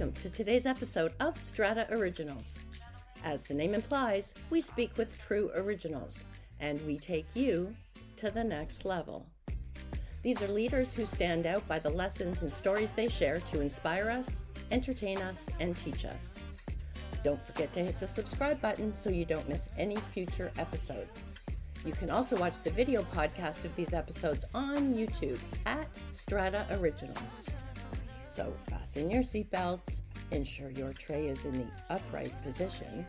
welcome to today's episode of Strata Originals. As the name implies, we speak with true originals, and we take you to the next level. These are leaders who stand out by the lessons and stories they share to inspire us, entertain us, and teach us. Don't forget to hit the subscribe button so you don't miss any future episodes. You can also watch the video podcast of these episodes on YouTube at Strata Originals. So fasten your seatbelts, ensure your tray is in the upright position,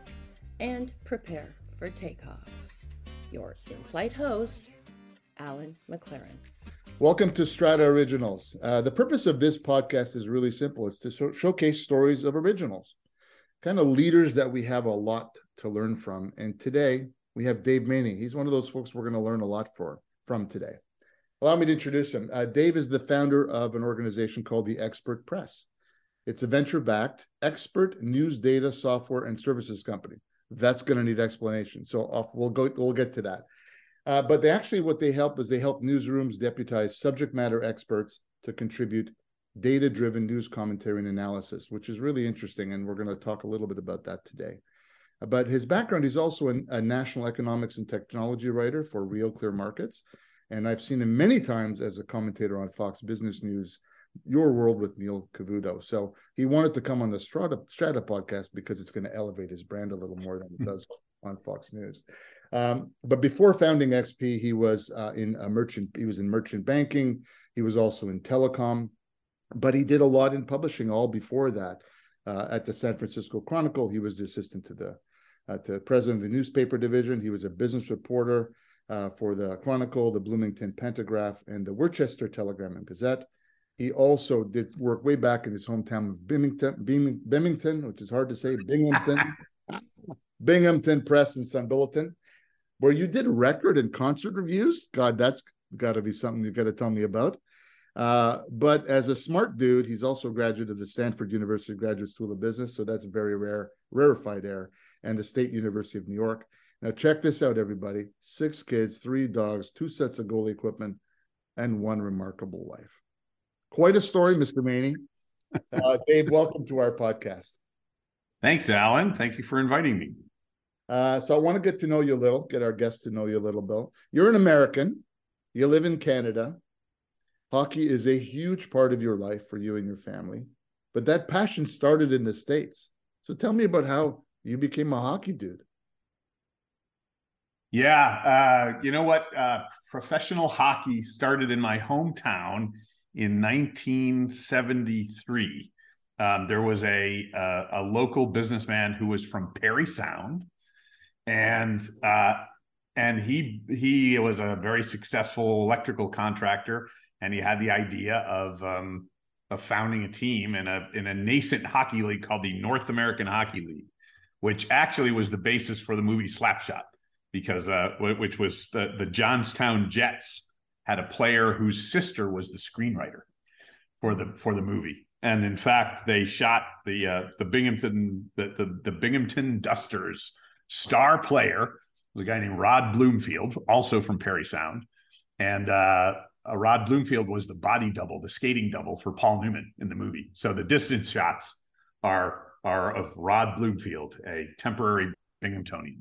and prepare for takeoff. Your in-flight host, Alan McLaren. Welcome to Strata Originals. The purpose of this podcast is really simple. It's to showcase stories of originals, kind of leaders that we have a lot to learn from. And today, we have Dave Maney. He's one of those folks we're going to learn a lot from today. Allow me to introduce him. Dave is the founder of an organization called The Expert Press. It's a venture-backed expert news data software and services company. That's going to need explanation. So we'll get to that. But what they help newsrooms deputize subject matter experts to contribute data-driven news commentary and analysis, which is really interesting. And we're going to talk a little bit about that today. But his background, he's also a national economics and technology writer for Real Clear Markets. And I've seen him many times as a commentator on Fox Business News, Your World with Neil Cavuto. So he wanted to come on the Strata podcast because it's going to elevate his brand a little more than it does on Fox News. But before founding XP, he was in merchant banking. He was also in telecom, but he did a lot in publishing all before that. At the San Francisco Chronicle, he was the assistant to the president of the newspaper division. He was a business reporter for the Chronicle, the Bloomington Pantograph, and the Worcester Telegram and Gazette. He also did work way back in his hometown of Binghamton, which is hard to say, Binghamton Press and Sun Bulletin, where you did record and concert reviews. God, that's got to be something you got to tell me about. But as a smart dude, he's also a graduate of the Stanford University Graduate School of Business. So that's very rarefied air, and the State University of New York. Now check this out, everybody. 6 kids, 3 dogs, 2 sets of goalie equipment, and 1 remarkable wife. Quite a story, Mr. Maney. Dave, welcome to our podcast. Thanks, Alan. Thank you for inviting me. So I want to get to know you a little, get our guests to know you a little, Bill. You're an American. You live in Canada. Hockey is a huge part of your life for you and your family, but that passion started in the States. So tell me about how you became a hockey dude. Yeah, you know what? Professional hockey started in my hometown in 1973. There was a local businessman who was from Parry Sound, and he was a very successful electrical contractor. And he had the idea of founding a team in a nascent hockey league called the North American Hockey League, which actually was the basis for the movie Slapshot, because which was the Johnstown Jets had a player whose sister was the screenwriter for the movie. And in fact, they shot the Binghamton Dusters star player was a guy named Rod Bloomfield, also from Parry Sound, and Rod Bloomfield was the body double, the skating double for Paul Newman in the movie. So the distance shots are of Rod Bloomfield, a temporary Binghamtonian.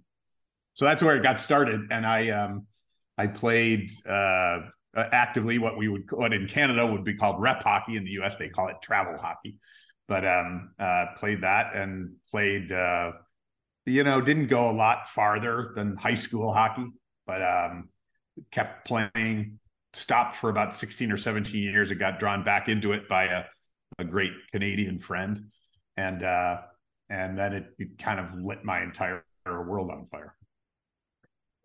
So that's where it got started, and I played actively what in Canada would be called rep hockey. In the U.S. they call it travel hockey, but played that and played. Didn't go a lot farther than high school hockey, but kept playing. Stopped for about 16 or 17 years. It got drawn back into it by a great Canadian friend. And then it kind of lit my entire world on fire.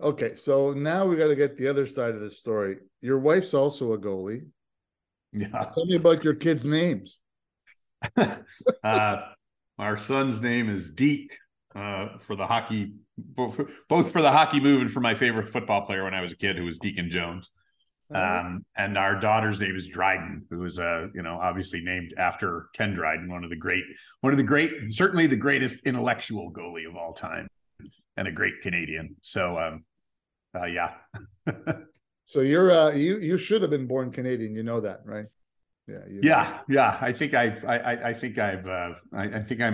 Okay. So now we got to get the other side of the story. Your wife's also a goalie. Yeah. Tell me about your kids' names. Our son's name is Deek, for the hockey, both for the hockey move and for my favorite football player when I was a kid, who was Deacon Jones. And our daughter's name is Dryden, who is, obviously named after Ken Dryden, certainly the greatest intellectual goalie of all time and a great Canadian. So, yeah. So you should have been born Canadian. You know that, right? Yeah. Yeah. I think I'm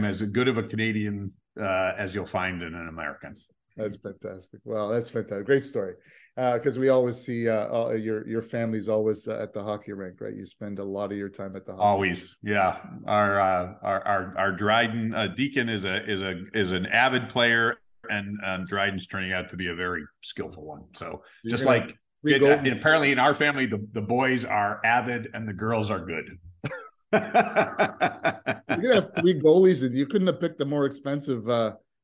as good of a Canadian as you'll find in an American. That's fantastic. Wow, that's fantastic. Great story. Because we always see your family's always at the hockey rink, right? You spend a lot of your time at the hockey rink. Yeah. Our Dryden Deacon is an avid player, and Dryden's turning out to be a very skillful one. So just like apparently in our family, the boys are avid and the girls are good. You're gonna have three goalies, and you couldn't have picked the more expensive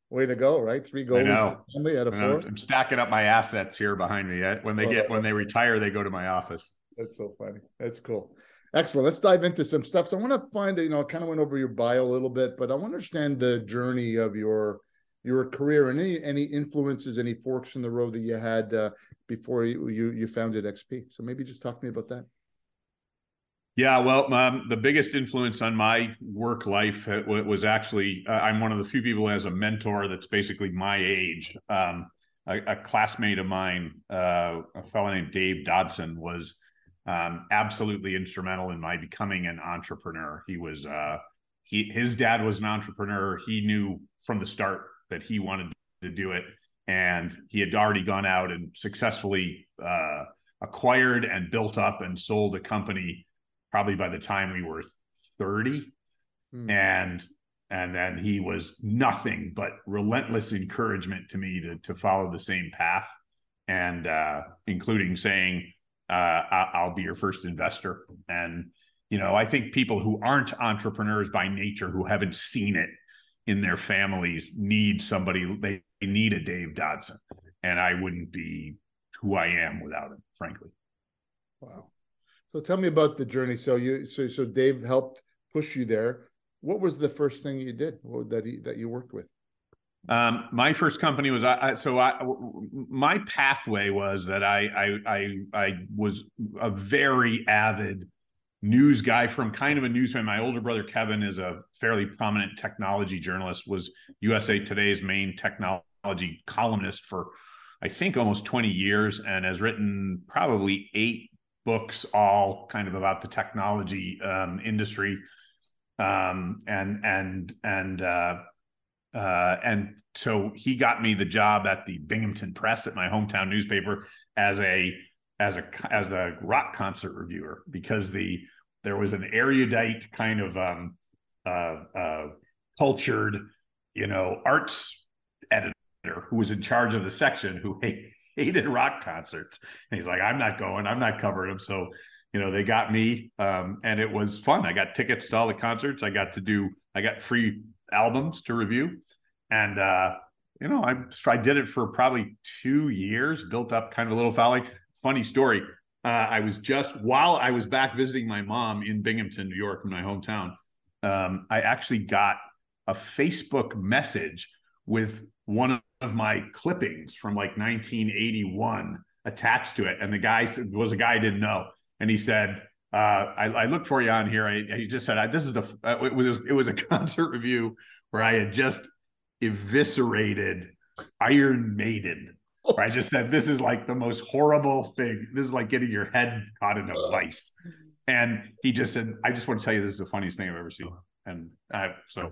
way to go, right? Three goalies out of four. I'm stacking up my assets here behind me. When they retire, they go to my office. That's so funny. That's cool. Excellent. Let's dive into some stuff. So I want to find, I kind of went over your bio a little bit, but I want to understand the journey of your career and any influences, any forks in the road that you had before you founded XP. So maybe just talk to me about that. Yeah, well, the biggest influence on my work life was actually, I'm one of the few people as a mentor that's basically my age. A classmate of mine, a fellow named Dave Dodson, was absolutely instrumental in my becoming an entrepreneur. He was, his dad was an entrepreneur. He knew from the start that he wanted to do it, and he had already gone out and successfully acquired and built up and sold a company probably by the time we were 30. And then he was nothing but relentless encouragement to me to follow the same path, and including saying, I'll be your first investor. And, I think people who aren't entrepreneurs by nature, who haven't seen it in their families, need somebody. They need a Dave Dodson. And I wouldn't be who I am without him, frankly. Wow. So tell me about the journey. So so Dave helped push you there. What was the first thing you did that you worked with? My first company was my pathway was that I was a very avid news guy from kind of a newsman. My older brother Kevin is a fairly prominent technology journalist. Was USA Today's main technology columnist for I think almost 20 years, and has written probably 8 books, all kind of about the technology industry, and so he got me the job at the Binghamton Press, at my hometown newspaper, as a rock concert reviewer, because there was an erudite kind of cultured, arts editor who was in charge of the section who hated rock concerts. And he's like, I'm not covering them. So, they got me, and it was fun. I got tickets to all the concerts. I got free albums to review. And, I did it for probably 2 years, built up kind of a little following. Funny story. While I was back visiting my mom in Binghamton, New York, in my hometown, I actually got a Facebook message with one of my clippings from like 1981 attached to it. And the guy was a guy I didn't know. And he said, I looked for you on here. He just said, it was a concert review where I had just eviscerated Iron Maiden. Where I just said, this is like the most horrible thing. This is like getting your head caught in a vice. And he just said, I just want to tell you, this is the funniest thing I've ever seen. And so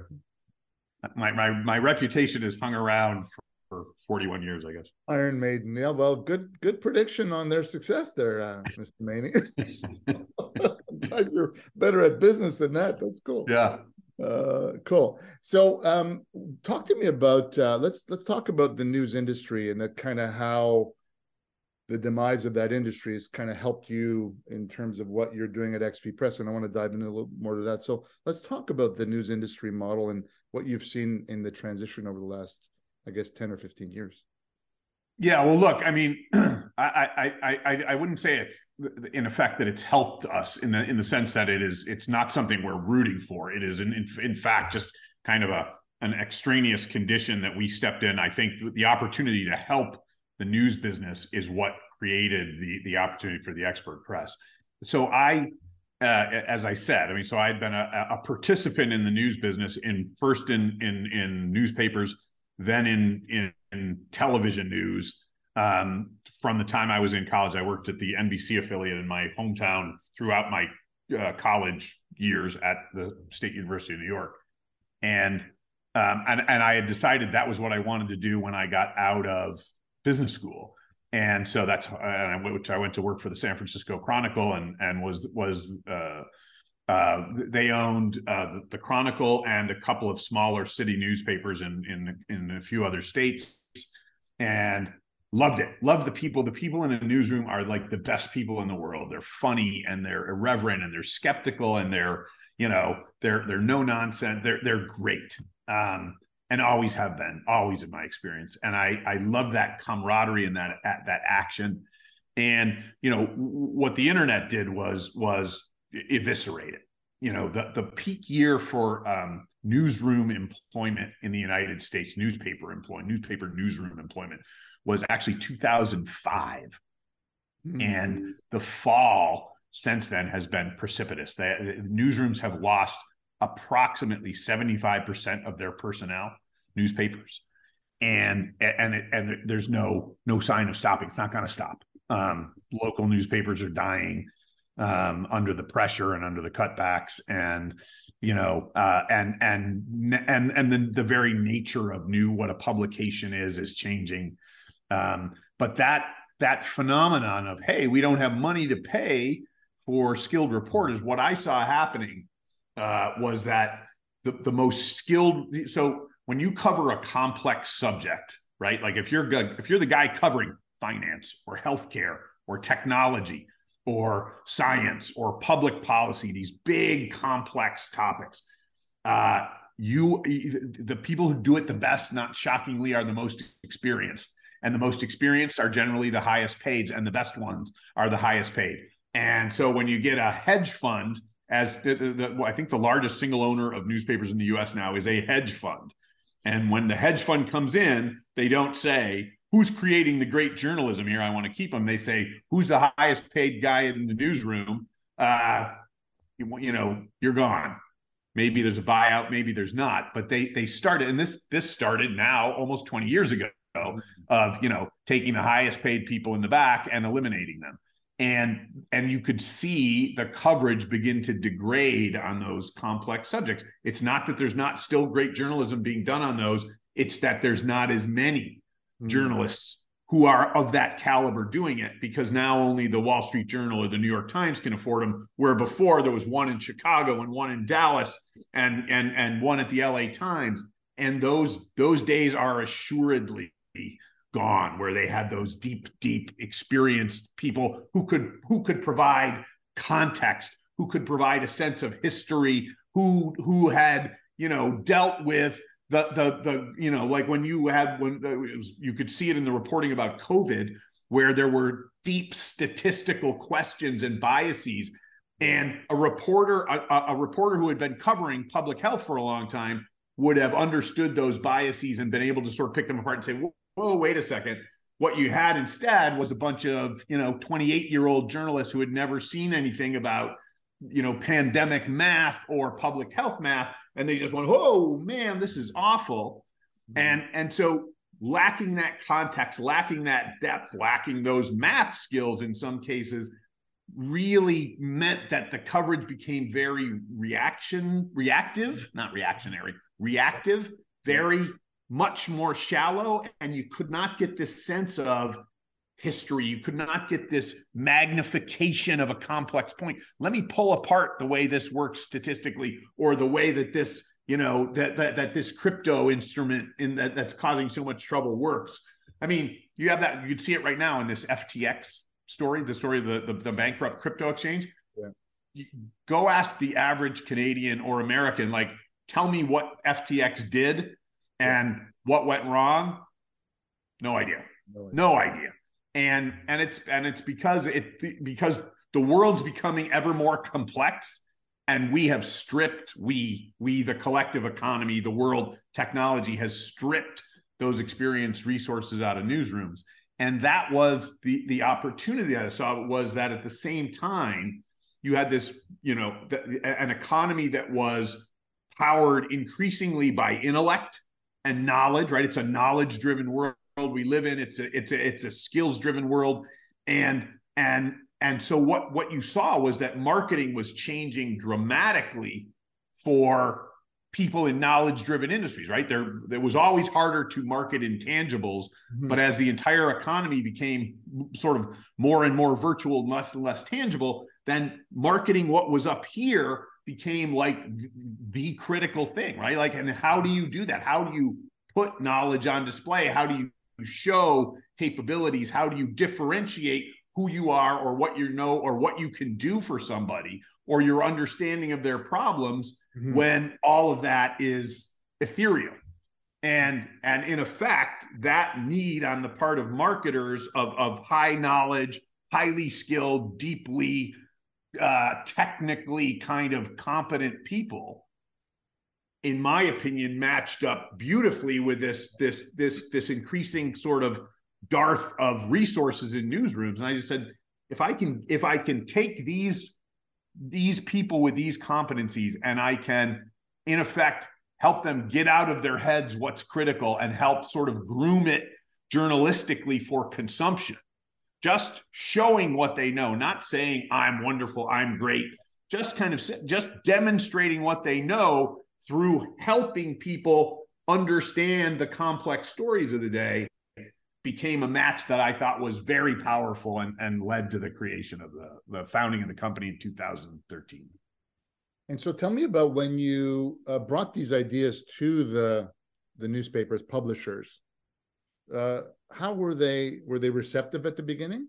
my reputation is hung around for 41 years, I guess. Iron Maiden. Yeah, well, good prediction on their success there, Mr. Maney. Glad you're better at business than that. That's cool. Yeah. Cool. So talk to me about, let's talk about the news industry, and that kind of how the demise of that industry has kind of helped you in terms of what you're doing at XP Press. And I want to dive into a little more to that. So let's talk about the news industry model and what you've seen in the transition over the last, 10 or 15 years. Yeah, well, look, I wouldn't say it's in effect that it's helped us in the sense that it's not something we're rooting for. It is in fact just kind of an extraneous condition that we stepped in. I think the opportunity to help the news business is what created the opportunity for the Expert Press. So as I said, so I'd been a participant in the news business first in newspapers, then in television news. From the time I was in college, I worked at the NBC affiliate in my hometown throughout my college years at the State University of New York. And I had decided that was what I wanted to do when I got out of business school. And so that's, which I went to work for the San Francisco Chronicle, and they owned the Chronicle and a couple of smaller city newspapers in a few other states, and loved it. Loved the people. The people in the newsroom are like the best people in the world. They're funny and they're irreverent and they're skeptical and they're no nonsense. They're great. And always have been, always in my experience. And I love that camaraderie and that action. And, what the internet did was eviscerate it. The peak year for newsroom employment in the United States, newspaper newsroom employment, was actually 2005. Mm-hmm. And the fall since then has been precipitous. Newsrooms have lost approximately 75% of their personnel, newspapers, and there's no sign of stopping. It's not going to stop. Local newspapers are dying under the pressure and under the cutbacks, and then the very nature of what a publication is changing. But that phenomenon of, hey, we don't have money to pay for skilled reporters. What I saw happening was that the most skilled. So when you cover a complex subject, right? Like if you're the guy covering finance or healthcare or technology or science or public policy, these big complex topics, the people who do it the best, not shockingly, are the most experienced, and the most experienced are generally the highest paid, and the best ones are the highest paid. And so when you get a hedge fund, as I think the largest single owner of newspapers in the U.S. now is a hedge fund. And when the hedge fund comes in, they don't say, who's creating the great journalism here? I want to keep them. They say, who's the highest paid guy in the newsroom? You're gone. Maybe there's a buyout, maybe there's not. But they started, and this started now almost 20 years ago, of taking the highest paid people in the back and eliminating them. And you could see the coverage begin to degrade on those complex subjects. It's not that there's not still great journalism being done on those. It's that there's not as many journalists who are of that caliber doing it, because now only the Wall Street Journal or the New York Times can afford them, where before there was one in Chicago and one in Dallas and one at the LA Times. And those days are assuredly gone, where they had those deep experienced people who could provide context, who could provide a sense of history, who had dealt with the like you could see it in the reporting about COVID, where there were deep statistical questions and biases, and a reporter who had been covering public health for a long time would have understood those biases and been able to sort of pick them apart and say, whoa, wait a second. What you had instead was a bunch of, 28-year-old journalists who had never seen anything about, pandemic math or public health math. And they just went, oh man, this is awful. Mm-hmm. And so lacking that context, lacking that depth, lacking those math skills in some cases really meant that the coverage became very reactive, very much more shallow, and you could not get this sense of history. You could not get this magnification of a complex point. Let me pull apart the way this works statistically, or the way that this, that this crypto instrument that's causing so much trouble works. I mean, you have that. You'd see it right now in this FTX story, the story of the bankrupt crypto exchange. Yeah. You go ask the average Canadian or American, like, tell me what FTX did. And what went wrong? No idea. And it's because the world's becoming ever more complex, and we have stripped, we the collective economy, the world, technology has stripped those experienced resources out of newsrooms. And that was the opportunity that I saw, was that at the same time you had this, an economy that was powered increasingly by intellect and knowledge, right? It's a knowledge-driven world we live in. It's a skills-driven world, and and And so what you saw was that marketing was changing dramatically for people in knowledge-driven industries, right? There was always harder to market intangibles, mm-hmm. but as the entire economy became sort of more and more virtual, less and less tangible, then marketing what was up here became like the critical thing, right? Like, and how do you do that? How do you put knowledge on display? How do you show capabilities? How do you differentiate who you are or what you know or what you can do for somebody or your understanding of their problems mm-hmm. when all of that is ethereal? And in effect, that need on the part of marketers of high knowledge, highly skilled, deeply technically kind of competent people, in my opinion, matched up beautifully with this increasing sort of dearth of resources in newsrooms. And I just said, if I can take these people with these competencies and I can, in effect, help them get out of their heads what's critical and help sort of groom it journalistically for consumption, just showing what they know, not saying I'm wonderful, I'm great, just demonstrating what they know through helping people understand the complex stories of the day, became a match that I thought was very powerful and led to the creation of the founding of the company in 2013. And so tell me about when you brought these ideas to the newspaper's publishers. How were they receptive at the beginning?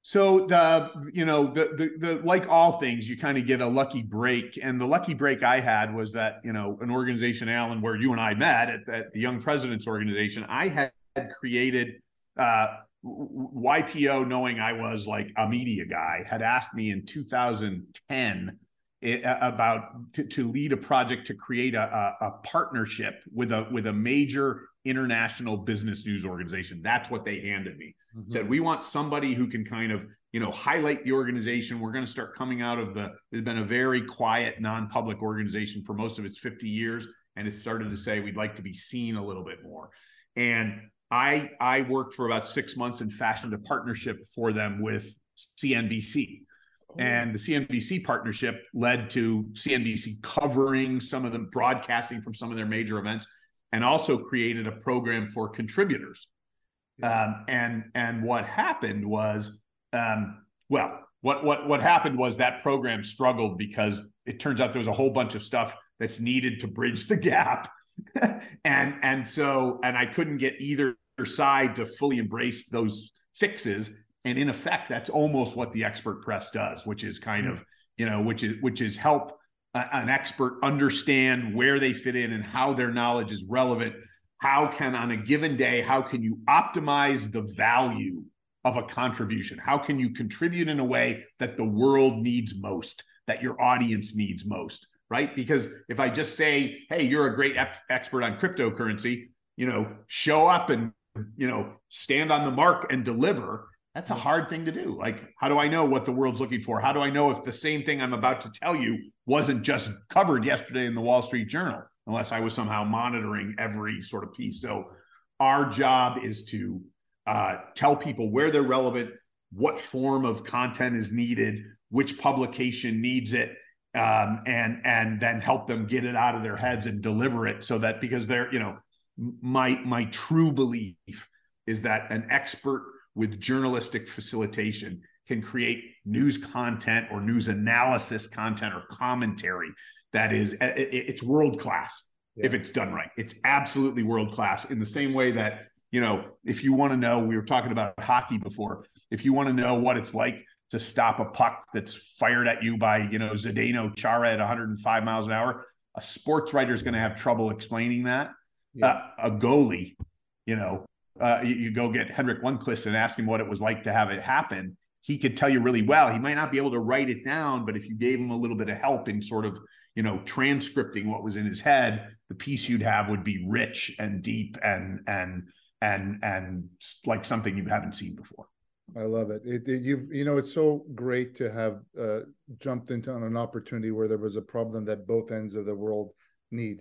So the like all things, you kind of get a lucky break, and the lucky break I had was that, you know, an organization, Alan, where you and I met at the Young Presidents Organization, I had created YPO, knowing I was like a media guy, had asked me in 2010 to lead a project to create a partnership with a major international business news organization. That's what they handed me. Mm-hmm. Said, we want somebody who can kind of, you know, highlight the organization. We're going to start coming out of it had been a very quiet, non-public organization for most of its 50 years. And it started to say, we'd like to be seen a little bit more. And I worked for about 6 months and fashioned a partnership for them with CNBC. Oh. And the CNBC partnership led to CNBC covering some of them, broadcasting from some of their major events, and also created a program for contributors. Yeah. And what happened was, what happened was that program struggled because it turns out there was a whole bunch of stuff that's needed to bridge the gap. and I couldn't get either side to fully embrace those fixes, and in effect that's almost what the Expert Press does, which is kind mm-hmm. of, you know, which is help an expert understand where they fit in and how their knowledge is relevant. On a given day, how can you optimize the value of a contribution? How can you contribute in a way that the world needs most, that your audience needs most? Right? Because if I just say, hey, you're a great expert on cryptocurrency, you know, show up and, you know, stand on the mark and deliver, that's a hard thing to do. Like, how do I know what the world's looking for? How do I know if the same thing I'm about to tell you wasn't just covered yesterday in the Wall Street Journal, unless I was somehow monitoring every sort of piece? So our job is to tell people where they're relevant, what form of content is needed, which publication needs it, and then help them get it out of their heads and deliver it, so that, because they're, you know, my true belief is that an expert with journalistic facilitation can create news content or news analysis content or commentary that is, it's world class. Yeah. If it's done right, it's absolutely world class, in the same way that, you know, if you want to know, we were talking about hockey before, if you want to know what it's like to stop a puck that's fired at you by, you know, Zdeno Chara at 105 miles an hour, a sports writer is going to have trouble explaining that. Yeah. A goalie, you know, you go get Henrik Lundqvist and ask him what it was like to have it happen. He could tell you really well. He might not be able to write it down, but if you gave him a little bit of help in sort of, you know, transcripting what was in his head, the piece you'd have would be rich and deep and like something you haven't seen before. I love it. You know, it's so great to have jumped into an opportunity where there was a problem that both ends of the world need.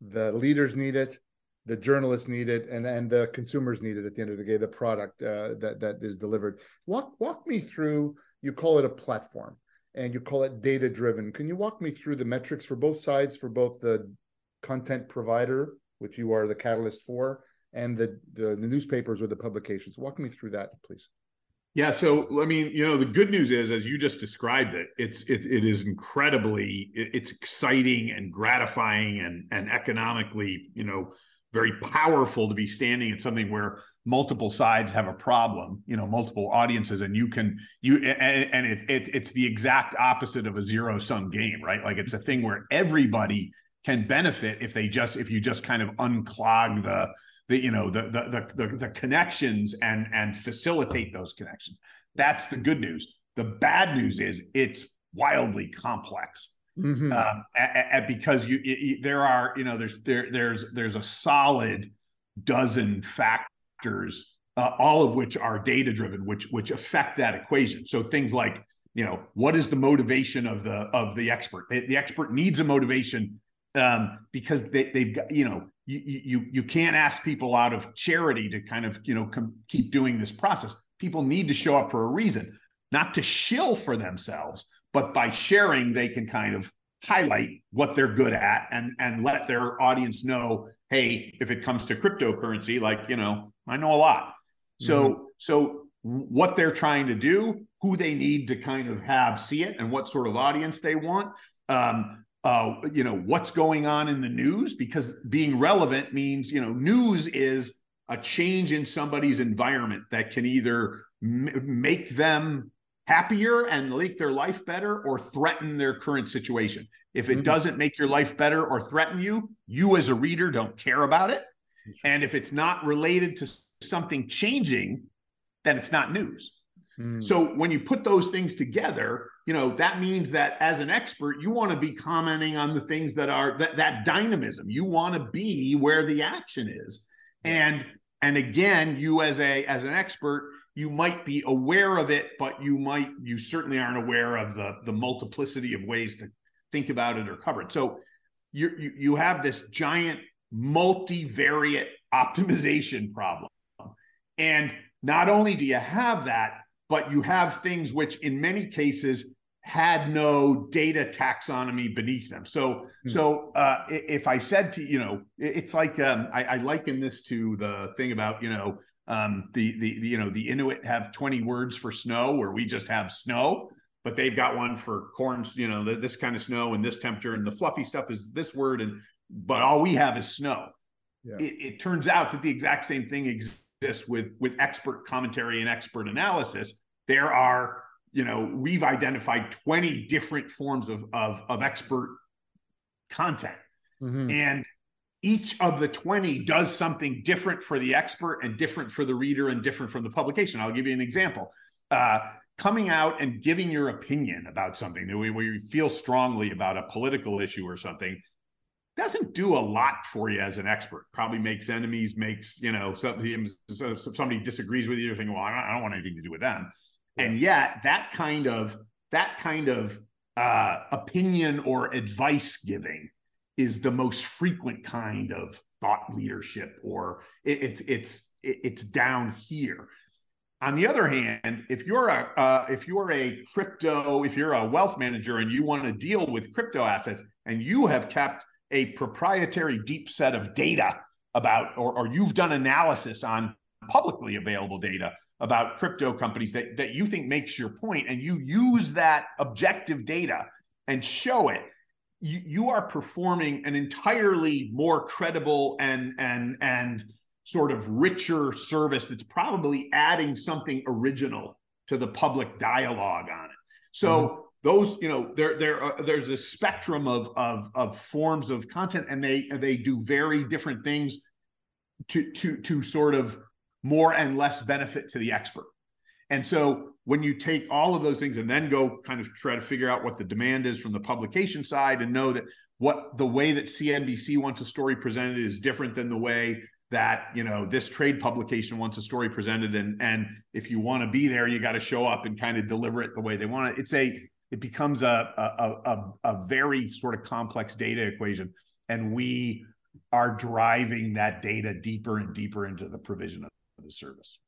The leaders need it, the journalists need it, and the consumers need it at the end of the day, the product that is delivered. Walk me through, you call it a platform and you call it data-driven. Can you walk me through the metrics for both sides, for both the content provider, which you are the catalyst for, and the newspapers or the publications? Walk me through that, please. Yeah. So, I mean, you know, the good news is, as you just described it, it is incredibly, it's exciting and gratifying and economically, you know, very powerful to be standing at something where multiple sides have a problem, you know, multiple audiences, and it's the exact opposite of a zero-sum game, right? Like, it's a thing where everybody can benefit if you just kind of unclog the connections and facilitate those connections. That's the good news. The bad news is it's wildly complex, mm-hmm. Because there's a solid dozen factors, all of which are data driven, which affect that equation. So things like, you know, what is the motivation of the expert? The expert needs a motivation because they've got, you know. You can't ask people out of charity to kind of, you know, keep doing this process. People need to show up for a reason, not to shill for themselves, but by sharing, they can kind of highlight what they're good at and let their audience know, hey, if it comes to cryptocurrency, like, you know, I know a lot. So, mm-hmm. So what they're trying to do, who they need to kind of have see it, and what sort of audience they want. You know, what's going on in the news, because being relevant means, you know, news is a change in somebody's environment that can either make them happier and make their life better, or threaten their current situation. If it mm-hmm. doesn't make your life better or threaten you, you as a reader don't care about it. And if it's not related to something changing, then it's not news. Mm. So when you put those things together, you know, that means that as an expert, you want to be commenting on the things that are that dynamism. You want to be where the action is. And again, you as an expert, you might be aware of it, but you certainly aren't aware of the multiplicity of ways to think about it or cover it. So you have this giant multivariate optimization problem. And not only do you have that, but you have things which in many cases had no data taxonomy beneath them. So if I said to, you know, it's like, I liken this to the thing about, you know, the Inuit have 20 words for snow, where we just have snow, but they've got one for corn, you know, this kind of snow and this temperature, and the fluffy stuff is this word, but all we have is snow. Yeah. It turns out that the exact same thing exists with expert commentary and expert analysis. There are, you know, we've identified 20 different forms of expert content. Mm-hmm. And each of the 20 does something different for the expert and different for the reader and different from the publication. I'll give you an example. Coming out and giving your opinion about something that we feel strongly about, a political issue or something, doesn't do a lot for you as an expert. Probably makes enemies, makes, you know, somebody disagrees with you, you're thinking, well, I don't want anything to do with them. And yet that kind of opinion or advice giving is the most frequent kind of thought leadership, or it's down here. On the other hand, if you're a wealth manager and you want to deal with crypto assets, and you have kept a proprietary deep set of data about, or you've done analysis on publicly available data about crypto companies that you think makes your point, and you use that objective data and show it, you are performing an entirely more credible and sort of richer service that's probably adding something original to the public dialogue on it. So mm-hmm. those, you know, there's a spectrum of forms of content, and they do very different things to sort of more and less benefit to the expert. And so when you take all of those things and then go kind of try to figure out what the demand is from the publication side, and know that what the way that CNBC wants a story presented is different than the way that, you know, this trade publication wants a story presented, and if you want to be there, you got to show up and kind of deliver it the way they want it. It becomes a very sort of complex data equation, and we are driving that data deeper and deeper into the provision of the service.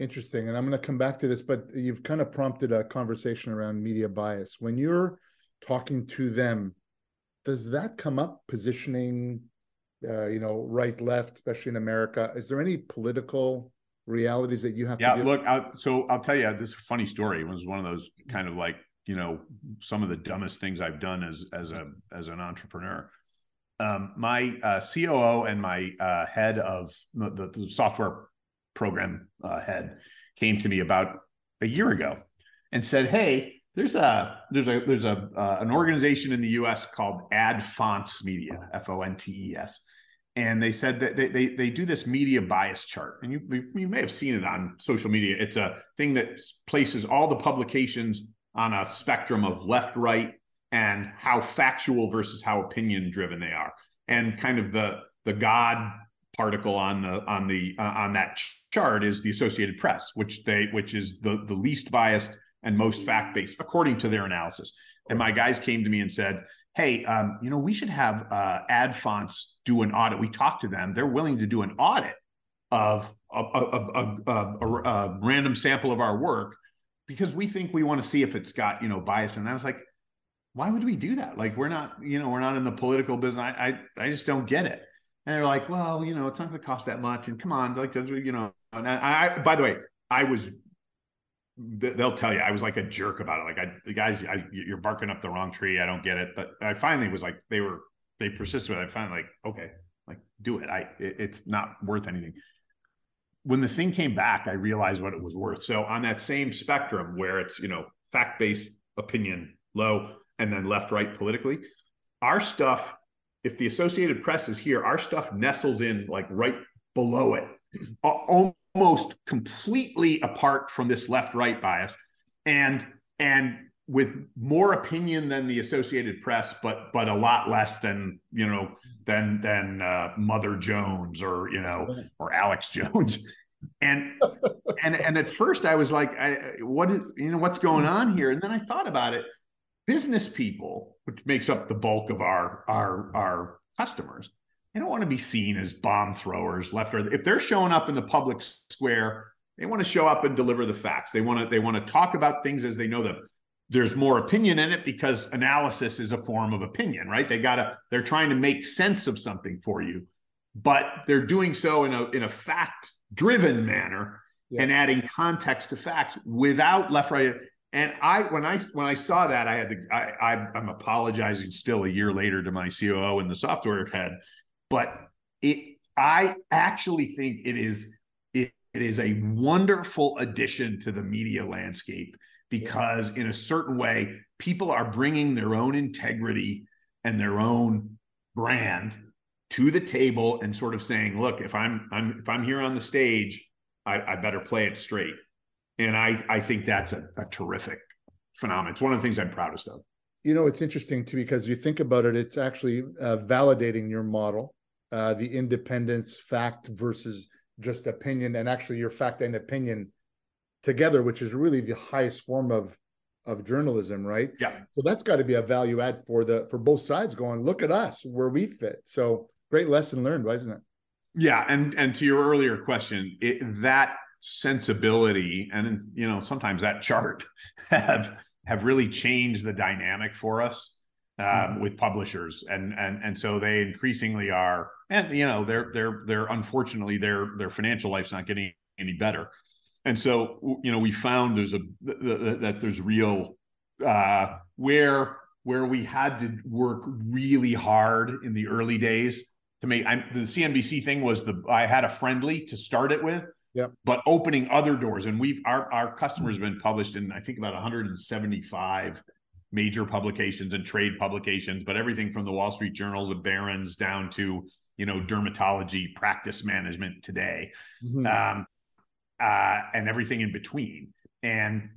Interesting. And I'm going to come back to this, but you've kind of prompted a conversation around media bias. When you're talking to them, does that come up, positioning, right, left, especially in America? Is there any political realities that you have to deal with? Yeah, look, I'll tell you this funny story. It was one of those kind of like, some of the dumbest things I've done as an entrepreneur. My COO and my head of the software program head came to me about a year ago and said, "Hey, there's an organization in the U.S. called Ad Fontes Media, F-O-N-T-E-S, and they said that they do this media bias chart, and you may have seen it on social media. It's a thing that places all the publications on a spectrum of left, right, and how factual versus how opinion driven they are, and kind of the God particle on that chart is the Associated Press, which is the least biased and most fact-based according to their analysis. And my guys came to me and said, "Hey, we should have Ad Fontes do an audit." We talked to them; they're willing to do an audit of a random sample of our work, because we think we want to see if it's got, bias. And I was like, why would we do that? Like, we're not in the political business. I just don't get it. And they're like, well, it's not going to cost that much. And come on, like, and I, by the way, they'll tell you, I was like a jerk about it. Like, you're barking up the wrong tree. I don't get it. But I finally was like, they persisted. I finally okay, like do it. It's not worth anything. When the thing came back, I realized what it was worth. So on that same spectrum where it's, fact-based opinion low and then left, right politically, our stuff, if the Associated Press is here, our stuff nestles in like right below it, almost completely apart from this left-right bias and with more opinion than the Associated Press, but a lot less than Mother Jones or Alex Jones. And at first I was like, what's going on here? And then I thought about it. Business people, which makes up the bulk of our customers, they don't want to be seen as bomb throwers left or if they're showing up in the public square, they want to show up and deliver the facts. They want to talk about things as they know them. There's more opinion in it because analysis is a form of opinion, right? They're trying to make sense of something for you, but they're doing so in a fact-driven manner and adding context to facts without left, right. And when I saw that, I'm apologizing still a year later to my COO and the software head, but I actually think it is a wonderful addition to the media landscape. Because in a certain way, people are bringing their own integrity and their own brand to the table and sort of saying, look, if I'm here on the stage, I better play it straight. And I think that's a terrific phenomenon. It's one of the things I'm proudest of. It's interesting too, because you think about it, it's actually validating your model, the independence, fact versus just opinion, and actually your fact and opinion together, which is really the highest form of journalism, right? Yeah. So that's got to be a value add for both sides going, look at us, where we fit. So great lesson learned, wasn't it? Yeah. And to your earlier question, that sensibility and, sometimes that chart have really changed the dynamic for us with publishers. And so they increasingly are, and, they're unfortunately, their financial life's not getting any better. And so, we found there's real, where we had to work really hard in the early days to make, the CNBC thing was I had a friendly to start it with, but opening other doors. And our customers have been published in, I think, about 175 major publications and trade publications, but everything from the Wall Street Journal to Barron's down to, dermatology, practice management today. Mm-hmm. And everything in between, and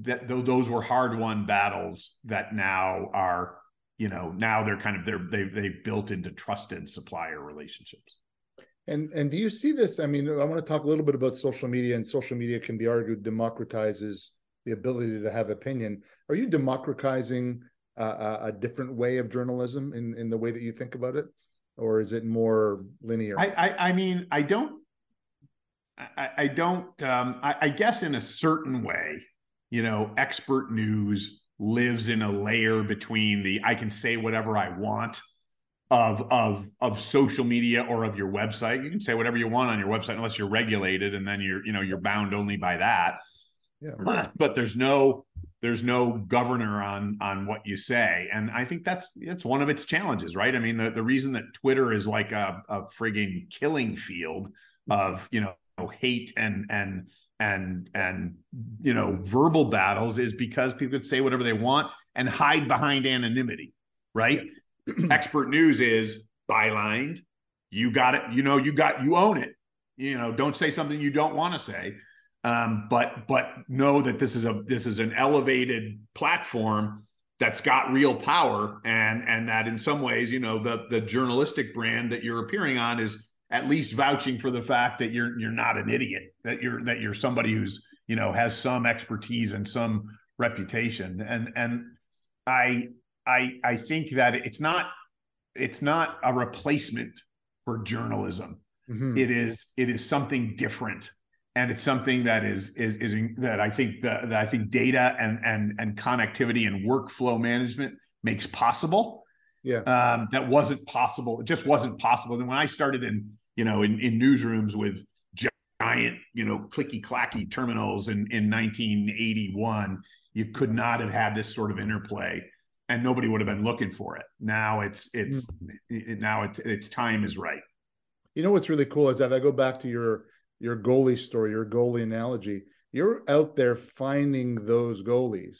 those were hard-won battles that now are, now they're kind of they've built into trusted supplier relationships. And do you see this? I mean, I want to talk a little bit about social media, and social media can be argued democratizes the ability to have opinion. Are you democratizing a different way of journalism in the way that you think about it? or is it more linear? I mean, I guess in a certain way, you know, expert news lives in a layer between the, I can say whatever I want of social media or of your website. You can say whatever you want on your website, unless you're regulated, and then you're bound only by that. Yeah, right. But there's no governor on what you say. And I think that's one of its challenges, right? I mean, the reason that Twitter is like a frigging killing field of, you know, hate and you know, verbal battles is because people could say whatever they want and hide behind anonymity, right? Yeah. Expert news is bylined. You got it. You know, you own it. You know, don't say something you don't want to say. But know that this is an elevated platform that's got real power, and that in some ways, you know, the journalistic brand that you're appearing on is at least vouching for the fact that you're not an idiot, that you're somebody who's, you know, has some expertise and some reputation. And I think that it's not a replacement for journalism. Mm-hmm. It is something different. And it's something that is that I think data and connectivity and workflow management makes possible. Yeah, that wasn't possible. It just wasn't possible. And when I started in newsrooms with giant, you know, clicky clacky terminals in 1981, you could not have had this sort of interplay, and nobody would have been looking for it. Now its time is right. You know what's really cool is that I go back to your goalie story, your goalie analogy. You're out there finding those goalies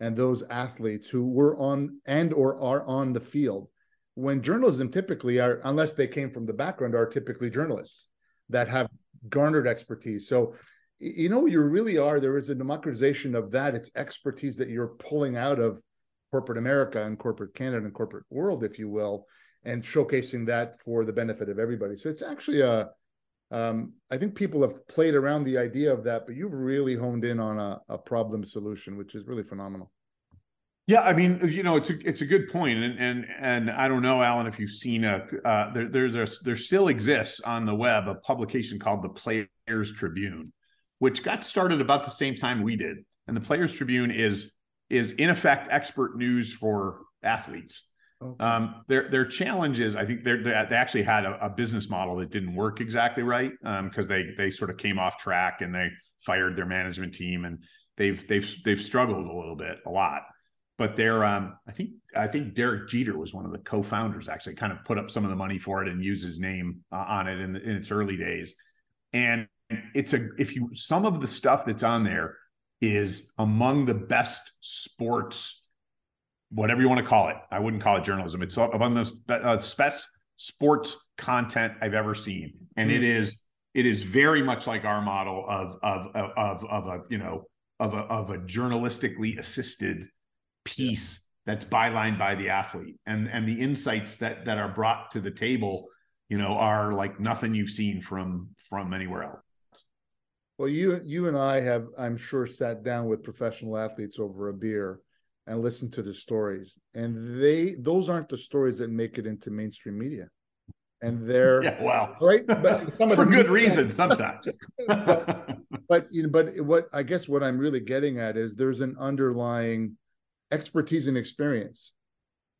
and those athletes who were on and or are on the field, when journalism typically are, unless they came from the background, are typically journalists that have garnered expertise. So, you know, you really are, there is a democratization of that. It's expertise that you're pulling out of corporate America and corporate Canada and corporate world, if you will, and showcasing that for the benefit of everybody. So it's actually I think people have played around the idea of that, but you've really honed in on a problem solution, which is really phenomenal. Yeah, I mean, you know, it's a good point, and I don't know, Alan, if you've seen there still exists on the web a publication called the Players Tribune, which got started about the same time we did, and the Players Tribune is in effect expert news for athletes. Their challenge is, I think they actually had a business model that didn't work exactly right, because they sort of came off track and they fired their management team, and they've struggled a lot. But they're I think Derek Jeter was one of the co-founders, actually kind of put up some of the money for it and used his name on it in its early days. And some of the stuff that's on there is among the best sports, whatever you want to call it. I wouldn't call it journalism. It's among the best sports content I've ever seen. And it is very much like our model of a journalistically assisted piece that's bylined by the athlete. And the insights that are brought to the table, you know, are like nothing you've seen from anywhere else. Well, you and I have, I'm sure, sat down with professional athletes over a beer and listen to the stories, and those aren't the stories that make it into mainstream media, and they're right, but some for of good reason sometimes. but what I guess what I'm really getting at is there's an underlying expertise and experience,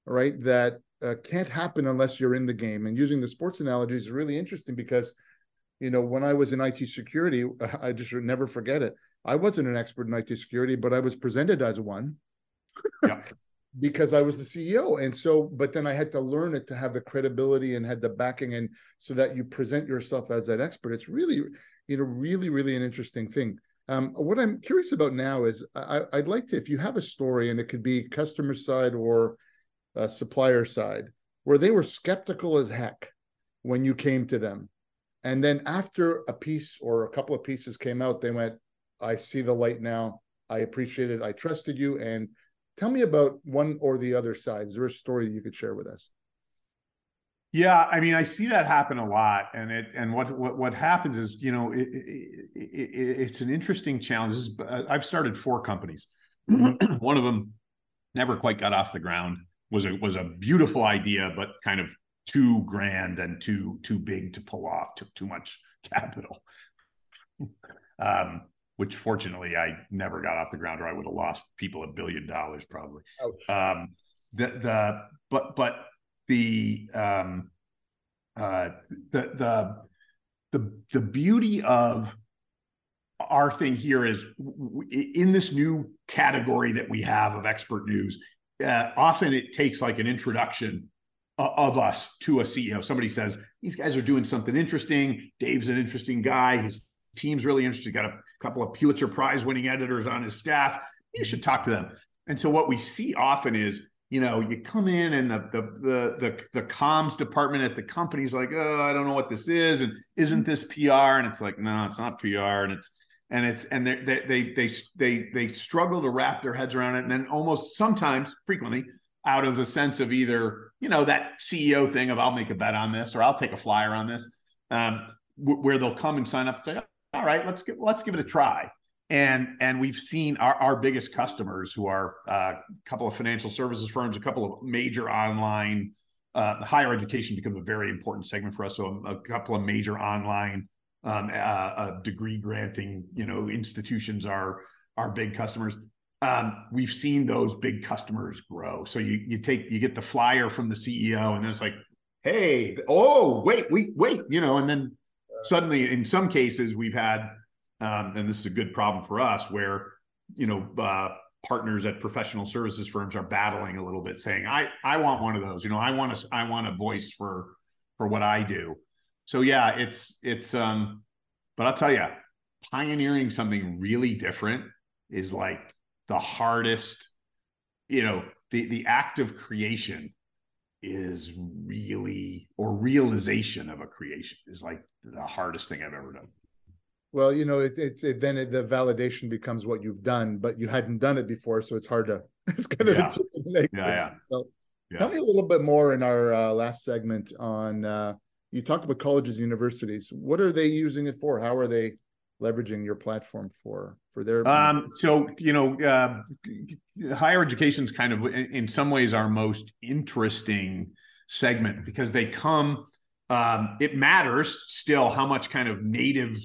right, that can't happen unless you're in the game. And using the sports analogy is really interesting because, you know, when I was in IT security, I just should never forget it. I wasn't an expert in IT security, but I was presented as one. Yeah. Because I was the CEO. And so, but then I had to learn it to have the credibility and had the backing, and so that you present yourself as that expert. It's really, you know, really, really an interesting thing. What I'm curious about now is I'd like to, if you have a story, and it could be customer side or supplier side, where they were skeptical as heck when you came to them, and then after a piece or a couple of pieces came out, they went, I see the light now. I appreciate it. I trusted you. And tell me about one or the other side. Is there a story that you could share with us? Yeah, I mean, I see that happen a lot, and what happens is, you know, it's an interesting challenge. I've started 4 companies. One of them never quite got off the ground. Was a beautiful idea, but kind of too grand and too big to pull off, took too much capital, which fortunately I never got off the ground, or I would have lost people $1 billion probably. The beauty of our thing here is in this new category that we have of expert news, often it takes like an introduction of us to a CEO. Somebody says, these guys are doing something interesting. Dave's an interesting guy. His team's really interesting. Got a couple of Pulitzer Prize winning editors on his staff. You should talk to them. And so what we see often is, you know, you come in and the comms department at the company's like, oh, I don't know what this is, and isn't this PR? And it's like, no, it's not PR, and they struggle to wrap their heads around it, and then almost sometimes, frequently, out of the sense of either, you know, that CEO thing of I'll make a bet on this or I'll take a flyer on this, where they'll come and sign up and say, oh, all right, let's give it a try. And we've seen our biggest customers, who are a couple of financial services firms, a couple of major online, higher education becomes a very important segment for us. So a couple of major online degree granting, you know, institutions are our big customers. We've seen those big customers grow. So you get the flyer from the CEO, and then it's like, hey, oh, wait, you know, and then suddenly in some cases we've had. And this is a good problem for us, where, you know, partners at professional services firms are battling a little bit, saying, I want one of those, you know, I want a voice for what I do. So yeah, but I'll tell you, pioneering something really different is like the hardest, you know, the act of creation is really, or realization of a creation is like the hardest thing I've ever done. Well, you know, then the validation becomes what you've done, but you hadn't done it before, so it's hard to. It's kind of Tell me a little bit more in our last segment on. You talked about colleges and universities. What are they using it for? How are they leveraging your platform for their? So you know, higher education's kind of in some ways our most interesting segment, because they come. It matters still how much kind of native.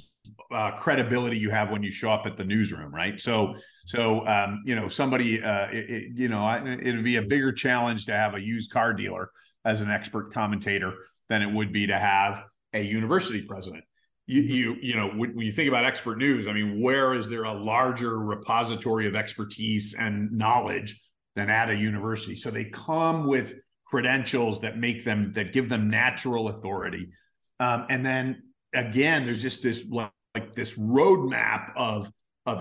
Credibility you have when you show up at the newsroom, right? So you know, somebody, it would be a bigger challenge to have a used car dealer as an expert commentator than it would be to have a university president. You know, when you think about expert news, I mean, where is there a larger repository of expertise and knowledge than at a university? So they come with credentials that give them natural authority, and then again, there's just this. Like this roadmap of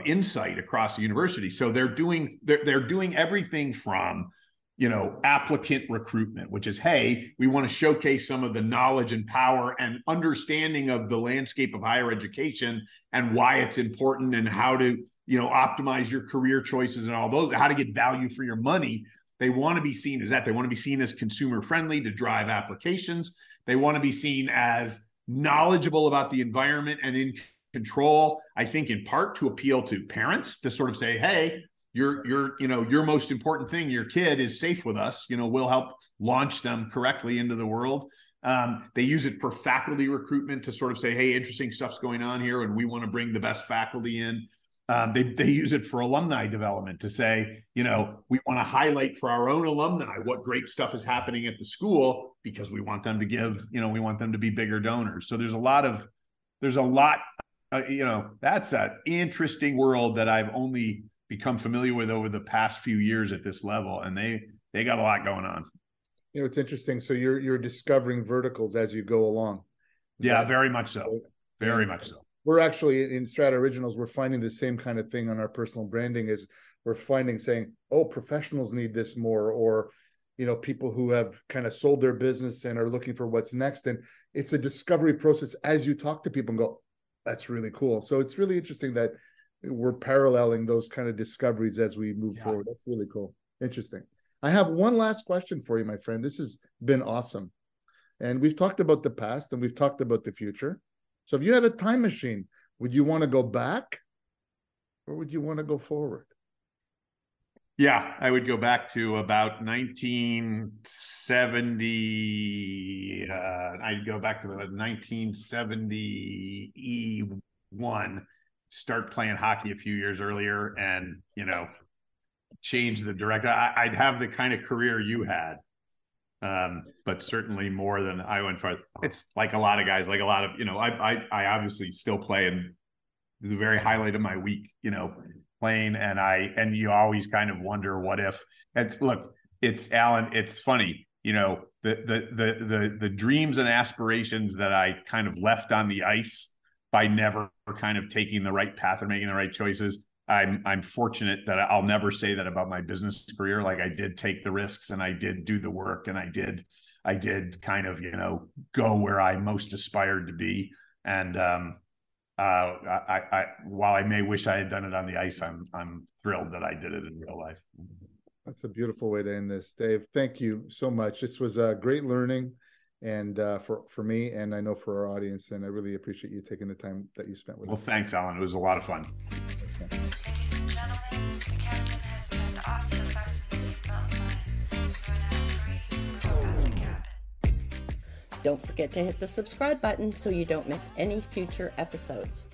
insight across the university. So they're doing everything from, you know, applicant recruitment, which is, hey, we want to showcase some of the knowledge and power and understanding of the landscape of higher education and why it's important and how to, you know, optimize your career choices and all those, how to get value for your money. They want to be seen as that. They want to be seen as consumer friendly to drive applications. They want to be seen as knowledgeable about the environment and in control, I think in part to appeal to parents, to sort of say, hey, your most important thing, your kid is safe with us, you know, we'll help launch them correctly into the world. They use it for faculty recruitment to sort of say, hey, interesting stuff's going on here and we want to bring the best faculty in. They use it for alumni development to say, you know, we want to highlight for our own alumni what great stuff is happening at the school, because we want them to give, you know, we want them to be bigger donors. So there's a lot, you know, that's an interesting world that I've only become familiar with over the past few years at this level. And they got a lot going on. You know, it's interesting. So you're discovering verticals as you go along. Yeah, very much so. Very much so. We're actually in Strata Originals, we're finding the same kind of thing on our personal branding. Is we're finding saying, oh, professionals need this more, or, you know, people who have kind of sold their business and are looking for what's next. And it's a discovery process as you talk to people and go, that's really cool. So it's really interesting that we're paralleling those kind of discoveries as we move forward. That's really cool. Interesting. I have one last question for you, my friend. This has been awesome. And we've talked about the past and we've talked about the future. So if you had a time machine, would you want to go back or would you want to go forward? Yeah, I would go back to about 1970. I'd go back to 1971, start playing hockey a few years earlier and, you know, change the direction. I'd have the kind of career you had, but certainly more than I went for. It's like a lot of guys, like a lot of, you know, I obviously still play and the very highlight of my week, you know, playing, and you always kind of wonder what if. It's look, it's Alan, it's funny, you know, the dreams and aspirations that I kind of left on the ice by never kind of taking the right path or making the right choices. I'm fortunate that I'll never say that about my business career. Like, I did take the risks and I did do the work and I did kind of, you know, go where I most aspired to be. And while I may wish I had done it on the ice, I'm thrilled that I did it in real life. That's a beautiful way to end this, Dave. Thank you so much. This was great learning, and for me, and I know for our audience, and I really appreciate you taking the time that you spent with us. Well, thanks, Alan. It was a lot of fun. Ladies and gentlemen, the captain has turned off the Fox seatbelt sign. You are now free to go out of the cabin. Don't forget to hit the subscribe button so you don't miss any future episodes.